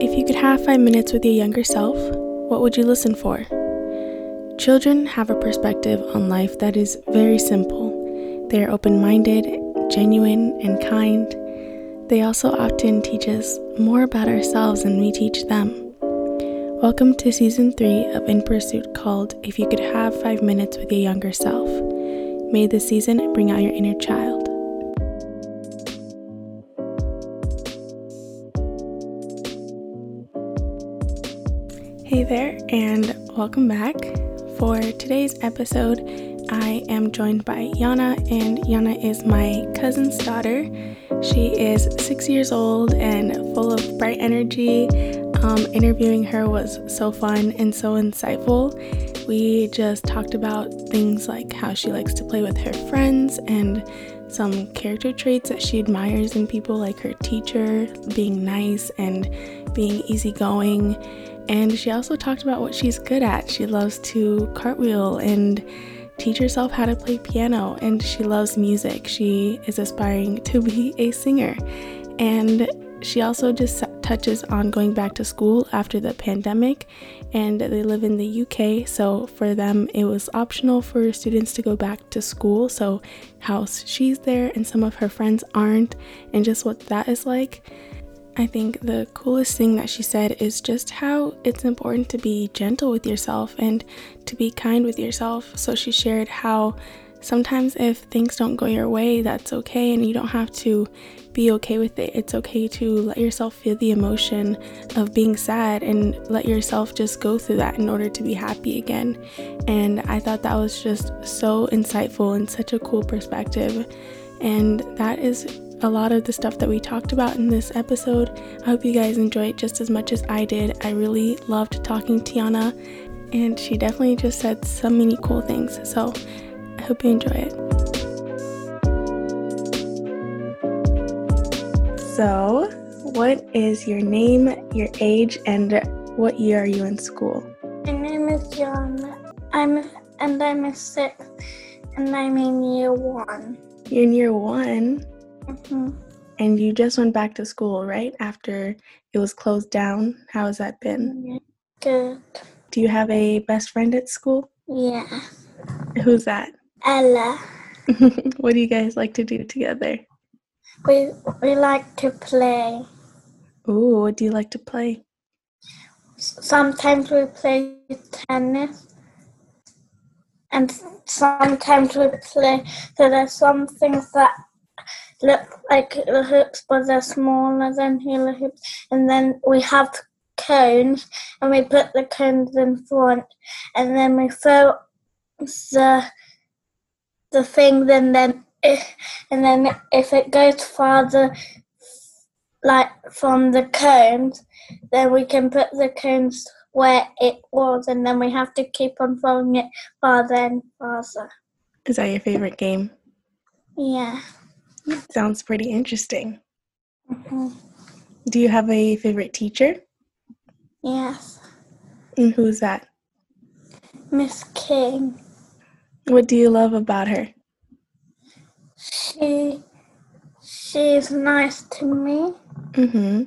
If you could have 5 minutes with your younger self, what would you listen for? Children have a perspective on life that is very simple. They are open-minded, genuine, and kind. They also often teach us more about ourselves than we teach them. Welcome to Season 3 of In Pursuit, called If You Could Have 5 Minutes with Your Younger Self. May this season bring out your inner child. Hey there, and welcome back. For today's episode, I am joined by Yannah, and Yannah is my cousin's daughter. She is 6 years old and full of bright energy. Interviewing her was so fun and so insightful. We just talked about things like how she likes to play with her friends and some character traits that she admires in people, like her teacher, being nice and being easygoing. And she also talked about what she's good at. She loves to cartwheel and teach herself how to play piano, and she loves music. She is aspiring to be a singer. And she also just touches on going back to school after the pandemic, and they live in the UK, so for them it was optional for students to go back to school, so how she's there and some of her friends aren't, and just what that is like. I think the coolest thing that she said is just how it's important to be gentle with yourself and to be kind with yourself. So she shared how sometimes if things don't go your way, that's okay, and you don't have to be okay with it. It's okay to let yourself feel the emotion of being sad and let yourself just go through that in order to be happy again. And I thought that was just so insightful and such a cool perspective. And that is a lot of the stuff that we talked about in this episode. I hope you guys enjoyed just as much as I did. I really loved talking to Yannah, and she definitely just said so many cool things. So I hope you enjoy it. So, what is your name, your age, and what year are you in school? My name is Yannah. I'm a sixth, and I'm in year one. You're in year one? Mm-hmm. And you just went back to school, right? After it was closed down. How has that been? Good. Do you have a best friend at school? Yeah. Who's that? Ella. What do you guys like to do together? We like to play. Ooh, what do you like to play? Sometimes we play tennis. And sometimes we play, so there's some things that look like hula hoops, but they're smaller than hula hoops. And then we have cones, and we put the cones in front, and then we throw the things, and then if it goes farther, like from the cones, then we can put the cones where it was, and then we have to keep on throwing it farther and farther. Is that your favorite game? Yeah. Sounds pretty interesting. Mm-hmm. Do you have a favorite teacher? Yes. And who's that? Miss King. What do you love about her? She's nice to me. Mm-hmm.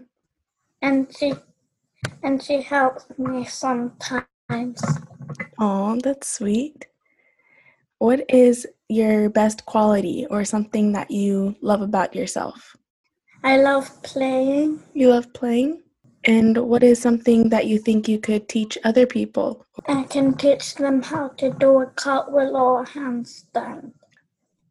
And she helps me sometimes. Oh, that's sweet. What is your best quality or something that you love about yourself? I love playing. You love playing? And what is something that you think you could teach other people? I can teach them how to do a cartwheel or a handstand.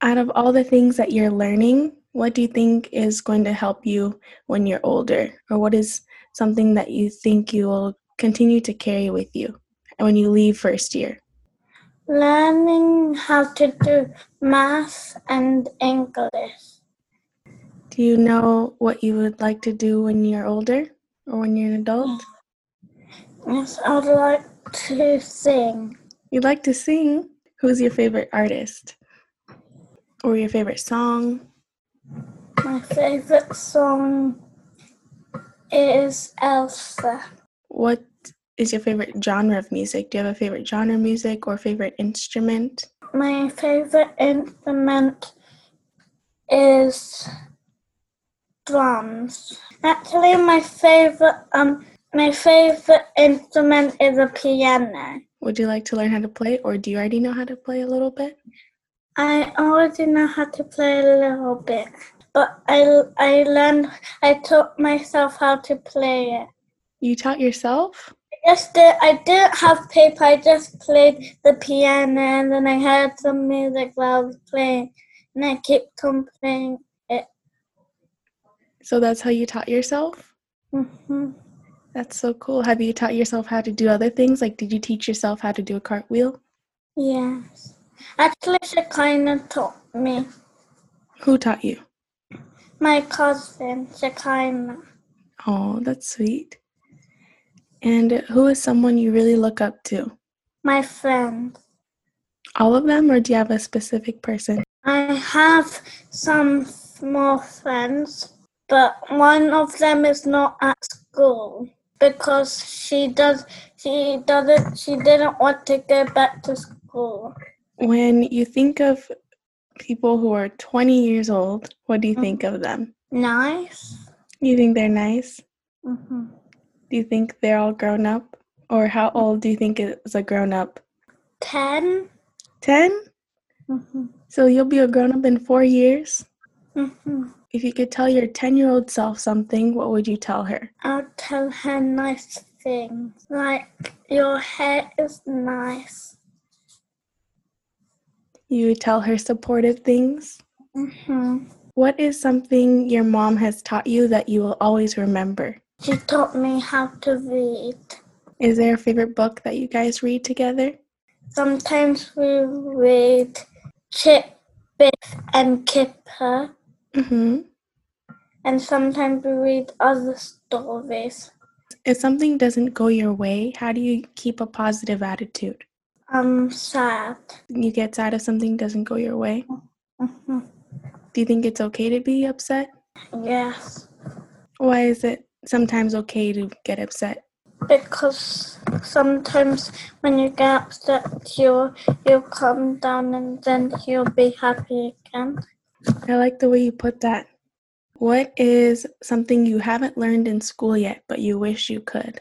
Out of all the things that you're learning, what do you think is going to help you when you're older? Or what is something that you think you will continue to carry with you when you leave first year? Learning how to do math and English. Do you know what you would like to do when you're older or when you're an adult? Yes, I would like to sing. You'd like to sing? Who's your favorite artist? Or your favorite song? My favorite song is Elsa. What is your favorite genre of music? Do you have a favorite genre of music or favorite instrument? My favorite instrument is drums. Actually, my favorite instrument is a piano. Would you like to learn how to play, or do you already know how to play a little bit? I already know how to play a little bit, but I taught myself how to play it. You taught yourself? I didn't have paper. I just played the piano, and then I heard some music while I was playing, and I kept on playing it. So that's how you taught yourself? Mm-hmm. That's so cool. Have you taught yourself how to do other things? Like, did you teach yourself how to do a cartwheel? Yes. Actually, Shekinah taught me. Who taught you? My cousin, Shekinah. Oh, that's sweet. And who is someone you really look up to? My friends. All of them, or do you have a specific person? I have some small friends, but one of them is not at school because she didn't want to go back to school. When you think of people who are 20 years old, what do you think of them? Nice. You think they're nice? Mm-hmm. Do you think they're all grown up? Or how old do you think is a grown up? 10. 10? Mm-hmm. So you'll be a grown up in 4 years? Mm-hmm. If you could tell your 10-year-old self something, what would you tell her? I'll tell her nice things, like your hair is nice. You would tell her supportive things? Mm-hmm. What is something your mom has taught you that you will always remember? She taught me how to read. Is there a favorite book that you guys read together? Sometimes we read Chip, Biff, and Kipper. Mm-hmm. And sometimes we read other stories. If something doesn't go your way, how do you keep a positive attitude? I'm sad. You get sad if something doesn't go your way? Mm-hmm. Do you think it's okay to be upset? Yes. Why is it sometimes okay to get upset? Because sometimes when you get upset, you'll calm down and then you'll be happy again. I like the way you put that. What is something you haven't learned in school yet, but you wish you could?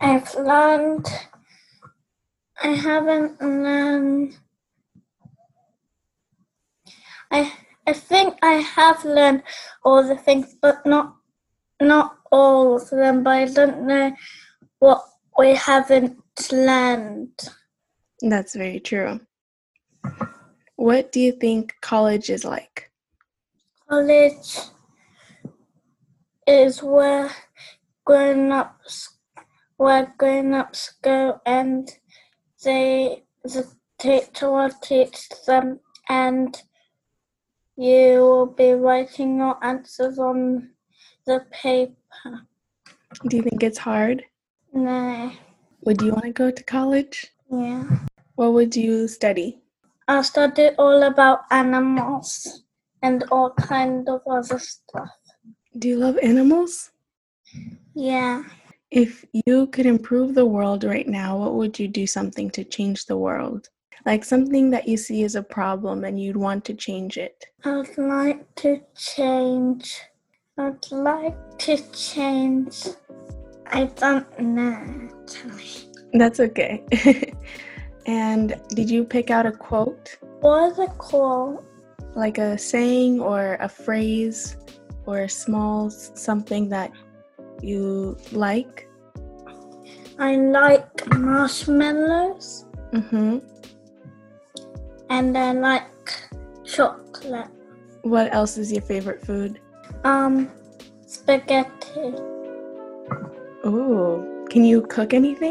I think I have learned all the things, but not all of them, but I don't know what we haven't learned. That's very true. What do you think college is like? College is where grown-ups go, and the teacher will teach them, and you will be writing your answers on the paper. Do you think it's hard? No. Would you want to go to college? Yeah. What would you study? I'll study all about animals and all kinds of other stuff. Do you love animals? Yeah. If you could improve the world right now, what would you do something to change the world? Like something that you see as a problem and you'd want to change it. I'd like to change. I don't know. That's okay. And did you pick out a quote? What is a quote? Like a saying or a phrase or a small something that you like? I like marshmallows. Mm-hmm. And I like chocolate. What else is your favorite food? Spaghetti. Ooh. Can you cook anything?